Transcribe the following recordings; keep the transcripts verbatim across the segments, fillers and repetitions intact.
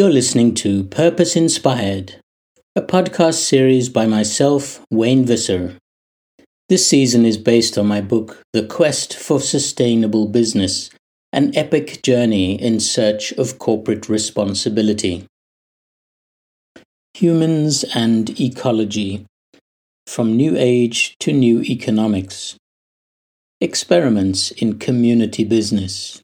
You're listening to Purpose Inspired, a podcast series by myself, Wayne Visser. This season is based on my book, The Quest for Sustainable Business, an epic journey in search of corporate responsibility. Humans and Ecology, from New Age to New Economics. Experiments in Community Business.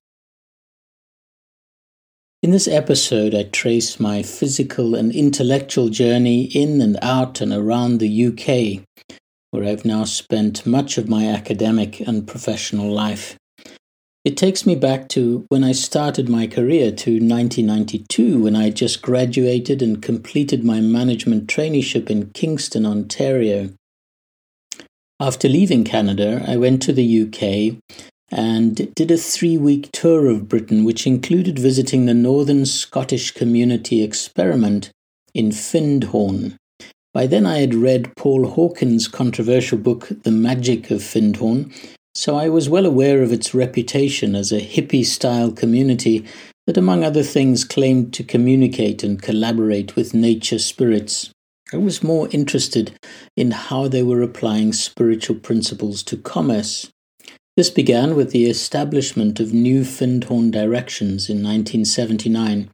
In this episode, I trace my physical and intellectual journey in and out and around the U K, where I've now spent much of my academic and professional life. It takes me back to when I started my career, to nineteen ninety-two, when I just graduated and completed my management traineeship in Kingston, Ontario. After leaving Canada, I went to the U K and did a three-week tour of Britain, which included visiting the Northern Scottish Community Experiment in Findhorn. By then I had read Paul Hawkins' controversial book, The Magic of Findhorn, so I was well aware of its reputation as a hippie-style community that, among other things, claimed to communicate and collaborate with nature spirits. I was more interested in how they were applying spiritual principles to commerce. This began with the establishment of New Findhorn Directions in nineteen seventy-nine,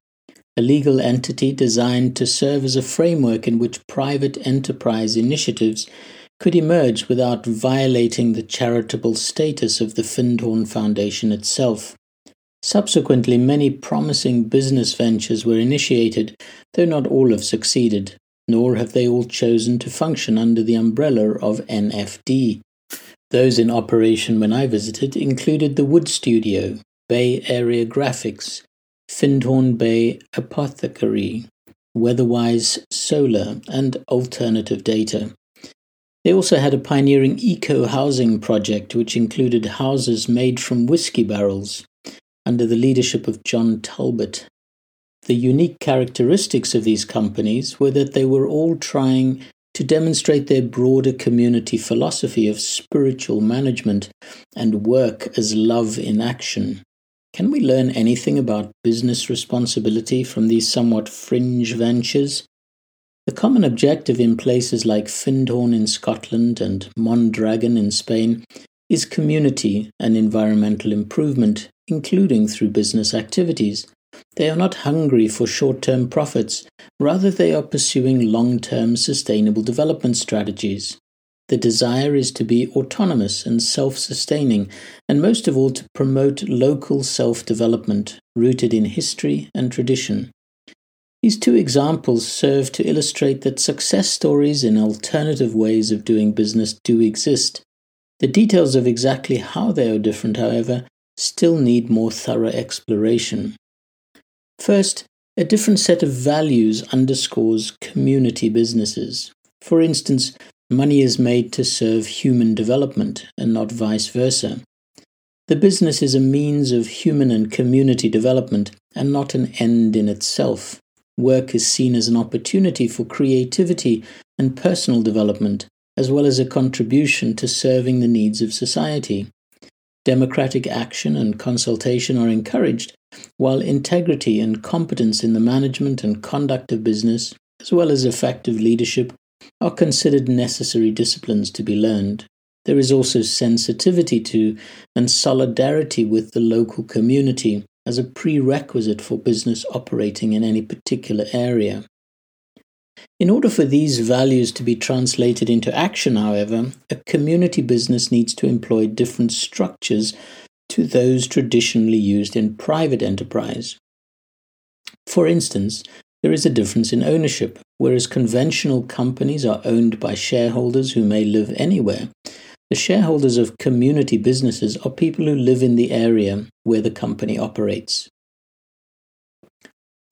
a legal entity designed to serve as a framework in which private enterprise initiatives could emerge without violating the charitable status of the Findhorn Foundation itself. Subsequently, many promising business ventures were initiated, though not all have succeeded, nor have they all chosen to function under the umbrella of N F D. Those in operation when I visited included the Wood Studio, Bay Area Graphics, Findhorn Bay Apothecary, Weatherwise Solar, and Alternative Data. They also had a pioneering eco-housing project which included houses made from whiskey barrels, under the leadership of John Talbot. The unique characteristics of these companies were that they were all trying to demonstrate their broader community philosophy of spiritual management and work as love in action. Can we learn anything about business responsibility from these somewhat fringe ventures? The common objective in places like Findhorn in Scotland and Mondragon in Spain is community and environmental improvement, including through business activities. They are not hungry for short-term profits, rather they are pursuing long-term sustainable development strategies. The desire is to be autonomous and self-sustaining, and most of all to promote local self-development rooted in history and tradition. These two examples serve to illustrate that success stories in alternative ways of doing business do exist. The details of exactly how they are different, however, still need more thorough exploration. First, a different set of values underscores community businesses. For instance, money is made to serve human development and not vice versa. The business is a means of human and community development and not an end in itself. Work is seen as an opportunity for creativity and personal development, as well as a contribution to serving the needs of society. Democratic action and consultation are encouraged, while integrity and competence in the management and conduct of business, as well as effective leadership, are considered necessary disciplines to be learned. There is also sensitivity to and solidarity with the local community as a prerequisite for business operating in any particular area. In order for these values to be translated into action, however, a community business needs to employ different structures to those traditionally used in private enterprise. For instance, there is a difference in ownership. Whereas conventional companies are owned by shareholders who may live anywhere, the shareholders of community businesses are people who live in the area where the company operates.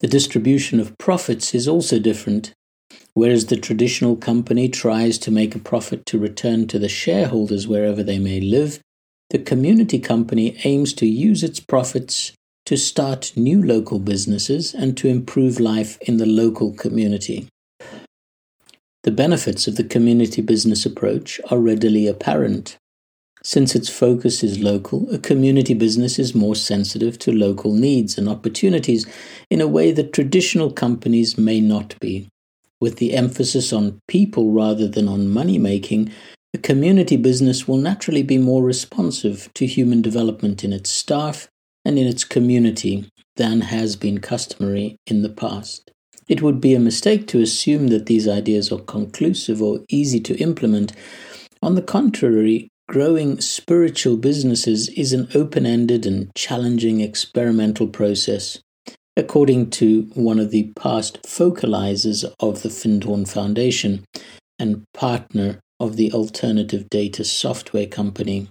The distribution of profits is also different. Whereas the traditional company tries to make a profit to return to the shareholders wherever they may live, the community company aims to use its profits to start new local businesses and to improve life in the local community. The benefits of the community business approach are readily apparent. Since its focus is local, a community business is more sensitive to local needs and opportunities in a way that traditional companies may not be. With the emphasis on people rather than on money-making, a community business will naturally be more responsive to human development in its staff and in its community than has been customary in the past. It would be a mistake to assume that these ideas are conclusive or easy to implement. On the contrary, growing spiritual businesses is an open-ended and challenging experimental process. According to one of the past focalizers of the Findhorn Foundation and partner of the Alternative Data software company.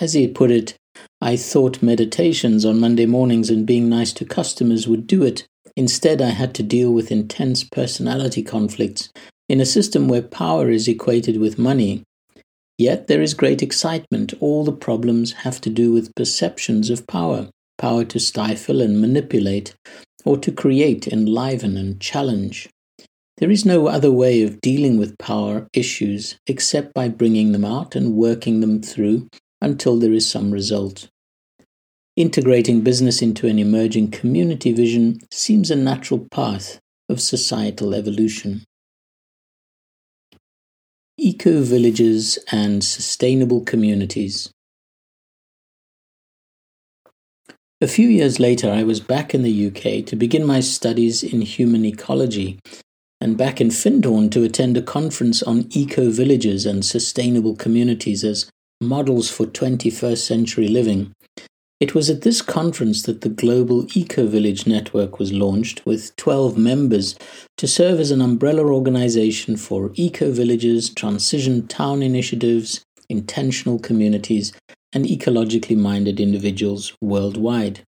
As he put it, I thought meditations on Monday mornings and being nice to customers would do it. Instead, I had to deal with intense personality conflicts in a system where power is equated with money. Yet there is great excitement. All the problems have to do with perceptions of power. Power to stifle and manipulate, or to create, enliven, and challenge. There is no other way of dealing with power issues except by bringing them out and working them through until there is some result. Integrating business into an emerging community vision seems a natural path of societal evolution. Eco-villages and sustainable communities. A few years later, I was back in the U K to begin my studies in human ecology, and back in Findhorn to attend a conference on eco-villages and sustainable communities as models for twenty-first century living. It was at this conference that the Global Eco-Village Network was launched, with twelve members to serve as an umbrella organization for eco-villages, transition town initiatives, intentional communities, and ecologically minded individuals worldwide.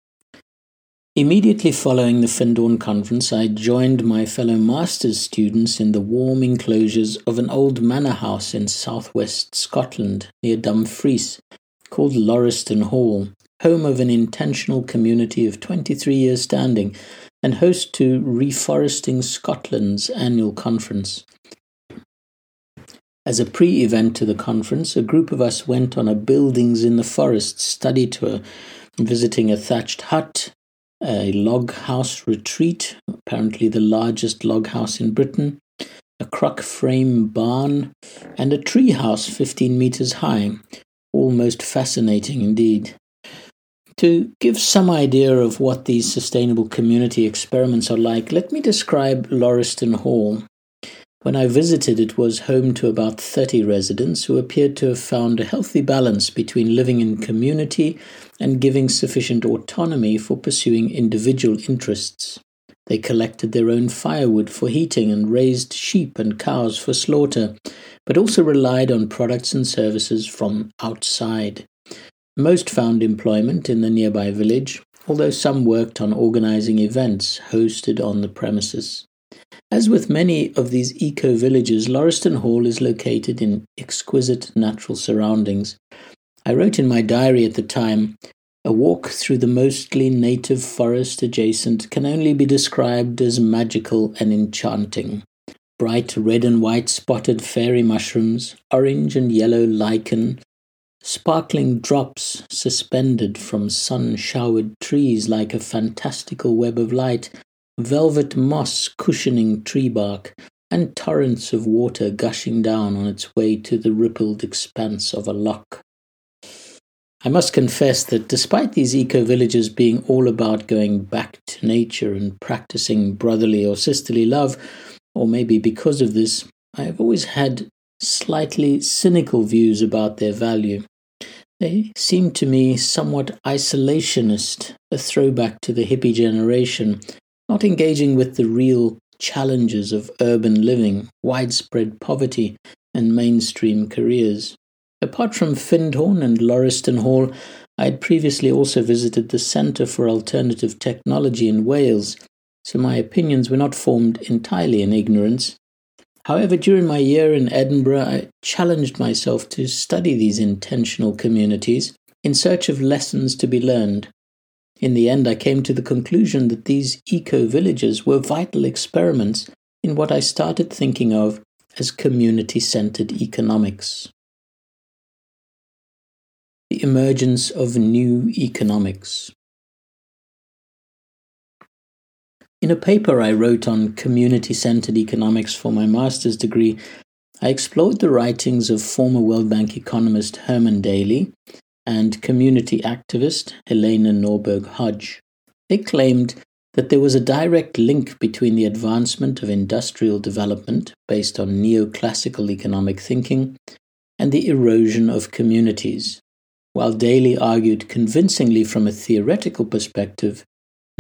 Immediately following the Findhorn Conference, I joined my fellow master's students in the warm enclosures of an old manor house in southwest Scotland near Dumfries called Lauriston Hall, home of an intentional community of twenty-three years standing and host to Reforesting Scotland's annual conference. As a pre-event to the conference, a group of us went on a Buildings in the Forest study tour, visiting a thatched hut, a log house retreat, apparently the largest log house in Britain, a crock frame barn, and a tree house fifteen meters high, all most fascinating indeed. To give some idea of what these sustainable community experiments are like, let me describe Lauriston Hall. When I visited, it was home to about thirty residents who appeared to have found a healthy balance between living in community and giving sufficient autonomy for pursuing individual interests. They collected their own firewood for heating and raised sheep and cows for slaughter, but also relied on products and services from outside. Most found employment in the nearby village, although some worked on organizing events hosted on the premises. As with many of these eco-villages, Lauriston Hall is located in exquisite natural surroundings. I wrote in my diary at the time, a walk through the mostly native forest adjacent can only be described as magical and enchanting. Bright red and white spotted fairy mushrooms, orange and yellow lichen, sparkling drops suspended from sun-showered trees like a fantastical web of light, velvet moss cushioning tree bark, and torrents of water gushing down on its way to the rippled expanse of a loch. I must confess that despite these eco-villages being all about going back to nature and practicing brotherly or sisterly love, or maybe because of this, I have always had slightly cynical views about their value. They seem to me somewhat isolationist, a throwback to the hippie generation, not engaging with the real challenges of urban living, widespread poverty, and mainstream careers. Apart from Findhorn and Lauriston Hall, I had previously also visited the Centre for Alternative Technology in Wales, so my opinions were not formed entirely in ignorance. However, during my year in Edinburgh, I challenged myself to study these intentional communities in search of lessons to be learned. In the end, I came to the conclusion that these eco-villages were vital experiments in what I started thinking of as community-centered economics. The emergence of new economics. In a paper I wrote on community-centered economics for my master's degree, I explored the writings of former World Bank economist Herman Daly and community activist Helena Norberg-Hodge. They claimed that there was a direct link between the advancement of industrial development based on neoclassical economic thinking and the erosion of communities. While Daly argued convincingly from a theoretical perspective,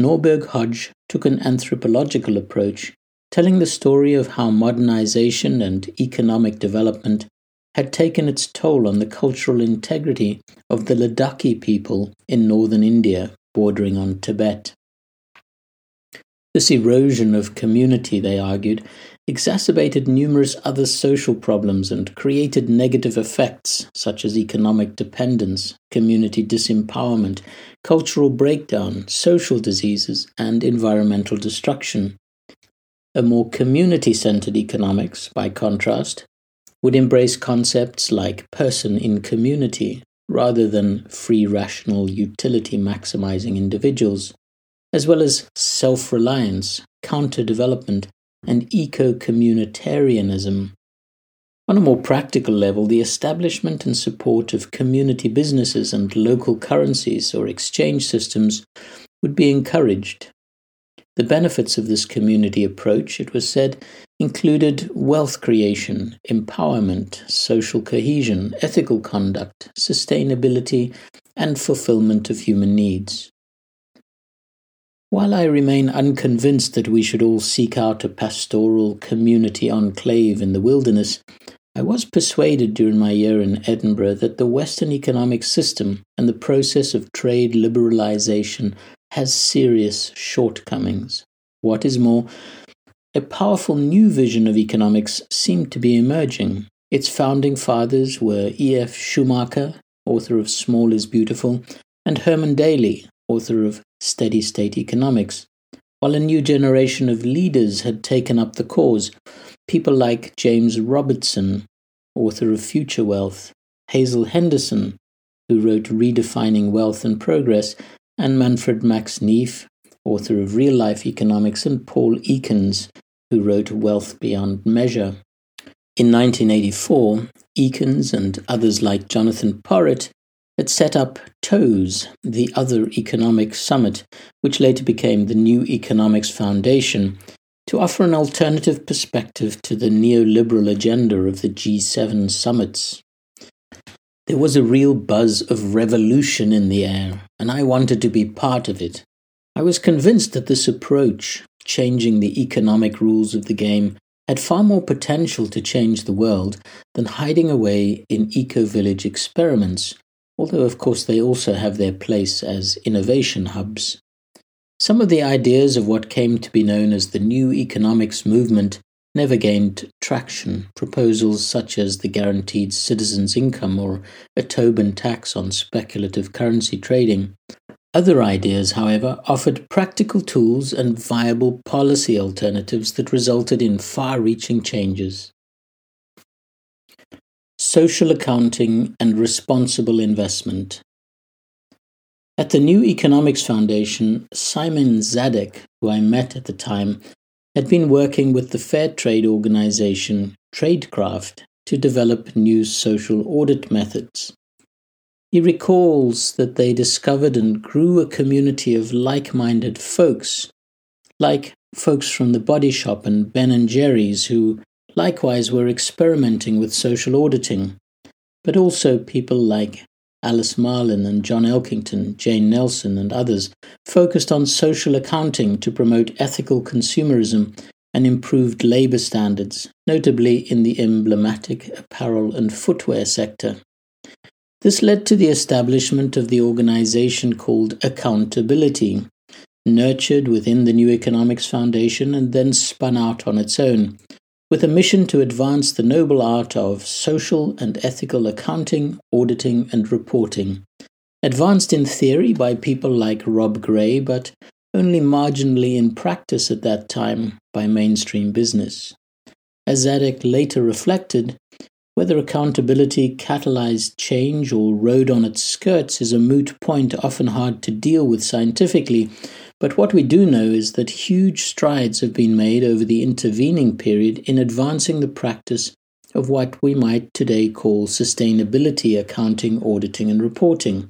Norberg-Hodge took an anthropological approach, telling the story of how modernization and economic development had taken its toll on the cultural integrity of the Ladakhi people in northern India, bordering on Tibet. This erosion of community, they argued, exacerbated numerous other social problems and created negative effects such as economic dependence, community disempowerment, cultural breakdown, social diseases, and environmental destruction. A more community-centered economics, by contrast, would embrace concepts like person in community rather than free rational utility-maximizing individuals, as well as self-reliance, counter-development, and eco-communitarianism. On a more practical level, the establishment and support of community businesses and local currencies or exchange systems would be encouraged. The benefits of this community approach, it was said, included wealth creation, empowerment, social cohesion, ethical conduct, sustainability, and fulfillment of human needs. While I remain unconvinced that we should all seek out a pastoral community enclave in the wilderness, I was persuaded during my year in Edinburgh that the Western economic system and the process of trade liberalisation has serious shortcomings. What is more, a powerful new vision of economics seemed to be emerging. Its founding fathers were E F Schumacher, author of Small is Beautiful, and Herman Daly, author of Steady State Economics. While a new generation of leaders had taken up the cause, people like James Robertson, author of Future Wealth, Hazel Henderson, who wrote Redefining Wealth and Progress, and Manfred Max Neef, author of Real Life Economics, and Paul Ekins, who wrote Wealth Beyond Measure. In nineteen eighty-four, Ekins and others like Jonathan Porritt had set up TOES, the Other Economic Summit, which later became the New Economics Foundation, to offer an alternative perspective to the neoliberal agenda of the G seven summits. There was a real buzz of revolution in the air, and I wanted to be part of it. I was convinced that this approach, changing the economic rules of the game, had far more potential to change the world than hiding away in eco-village experiments, although of course they also have their place as innovation hubs. Some of the ideas of what came to be known as the New Economics Movement never gained traction. Proposals such as the guaranteed citizens' income or a Tobin tax on speculative currency trading. Other ideas, however, offered practical tools and viable policy alternatives that resulted in far-reaching changes. Social accounting and responsible investment. At the New Economics Foundation, Simon Zadek, who I met at the time, had been working with the fair trade organization Tradecraft to develop new social audit methods. He recalls that they discovered and grew a community of like-minded folks, like folks from the Body Shop and Ben and Jerry's, who likewise were experimenting with social auditing, but also people like Alice Marlin and John Elkington, Jane Nelson and others focused on social accounting to promote ethical consumerism and improved labour standards, notably in the emblematic apparel and footwear sector. This led to the establishment of the organisation called Accountability, nurtured within the New Economics Foundation and then spun out on its own, with a mission to advance the noble art of social and ethical accounting, auditing, and reporting, advanced in theory by people like Rob Gray, but only marginally in practice at that time by mainstream business. As Zadek later reflected, Whether accountability catalyzed change or rode on its skirts is a moot point often hard to deal with scientifically, but what we do know is that huge strides have been made over the intervening period in advancing the practice of what we might today call sustainability accounting, auditing, and reporting,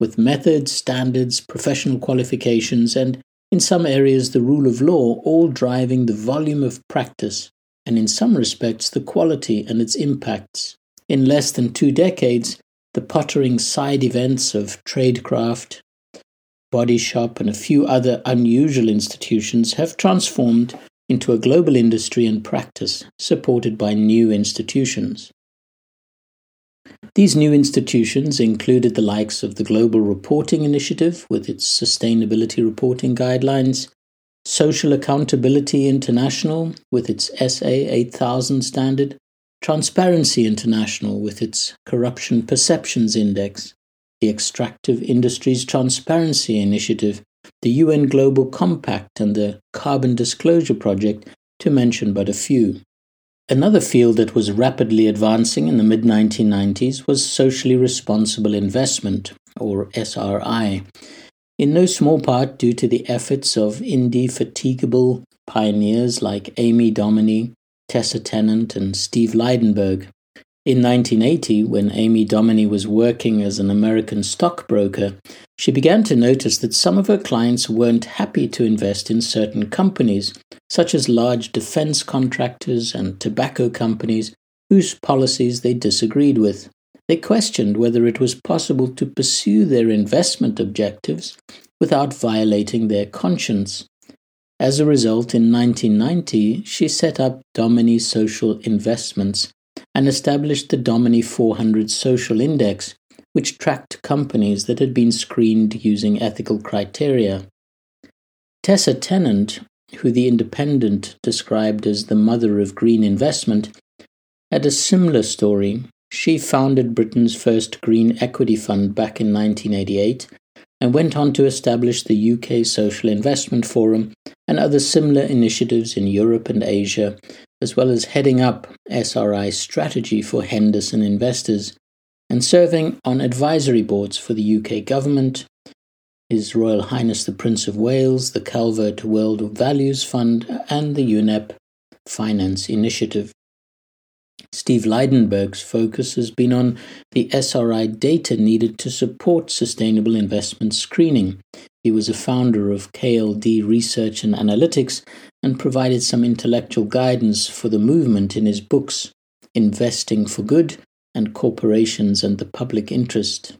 with methods, standards, professional qualifications, and, in some areas, the rule of law, all driving the volume of practice, and in some respects, the quality and its impacts. In less than two decades, the pottering side events of Tradecraft, Body Shop, and a few other unusual institutions have transformed into a global industry and practice supported by new institutions. These new institutions included the likes of the Global Reporting Initiative with its Sustainability Reporting Guidelines, Social Accountability International with its S A eight thousand standard, Transparency International with its Corruption Perceptions Index, the Extractive Industries Transparency Initiative, the U N Global Compact, and the Carbon Disclosure Project, to mention but a few. Another field that was rapidly advancing in the mid nineteen nineties was socially responsible investment, or S R I, in no small part due to the efforts of indefatigable pioneers like Amy Domini, Tessa Tennant, and Steve Leidenberg. In nineteen eighty, when Amy Domini was working as an American stockbroker, she began to notice that some of her clients weren't happy to invest in certain companies, such as large defense contractors and tobacco companies, whose policies they disagreed with. They questioned whether it was possible to pursue their investment objectives without violating their conscience. As a result, in nineteen ninety, she set up Domini Social Investments and established the Domini four hundred Social Index, which tracked companies that had been screened using ethical criteria. Tessa Tennant, who The Independent described as the mother of green investment, had a similar story. She founded Britain's first green equity fund back in nineteen eighty-eight and went on to establish the U K Social Investment Forum and other similar initiatives in Europe and Asia, as well as heading up S R I strategy for Henderson investors and serving on advisory boards for the U K government, His Royal Highness the Prince of Wales, the Calvert World Values Fund, and the U N E P Finance Initiative. Steve Leidenberg's focus has been on the S R I data needed to support sustainable investment screening. He was a founder of K L D Research and Analytics and provided some intellectual guidance for the movement in his books, Investing for Good and Corporations and the Public Interest.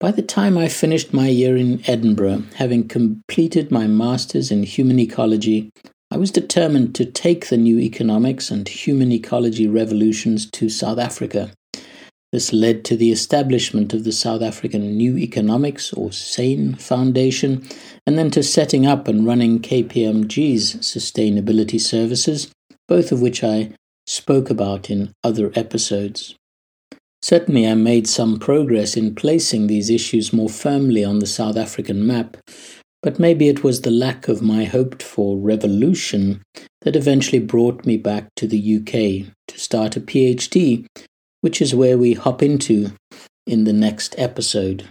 By the time I finished my year in Edinburgh, having completed my Master's in Human Ecology, I was determined to take the New Economics and Human Ecology revolutions to South Africa. This led to the establishment of the South African New Economics, or SANE, Foundation, and then to setting up and running K P M G's sustainability services, both of which I spoke about in other episodes. Certainly I made some progress in placing these issues more firmly on the South African map, but maybe it was the lack of my hoped-for revolution that eventually brought me back to the U K to start a PhD, which is where we hop into in the next episode.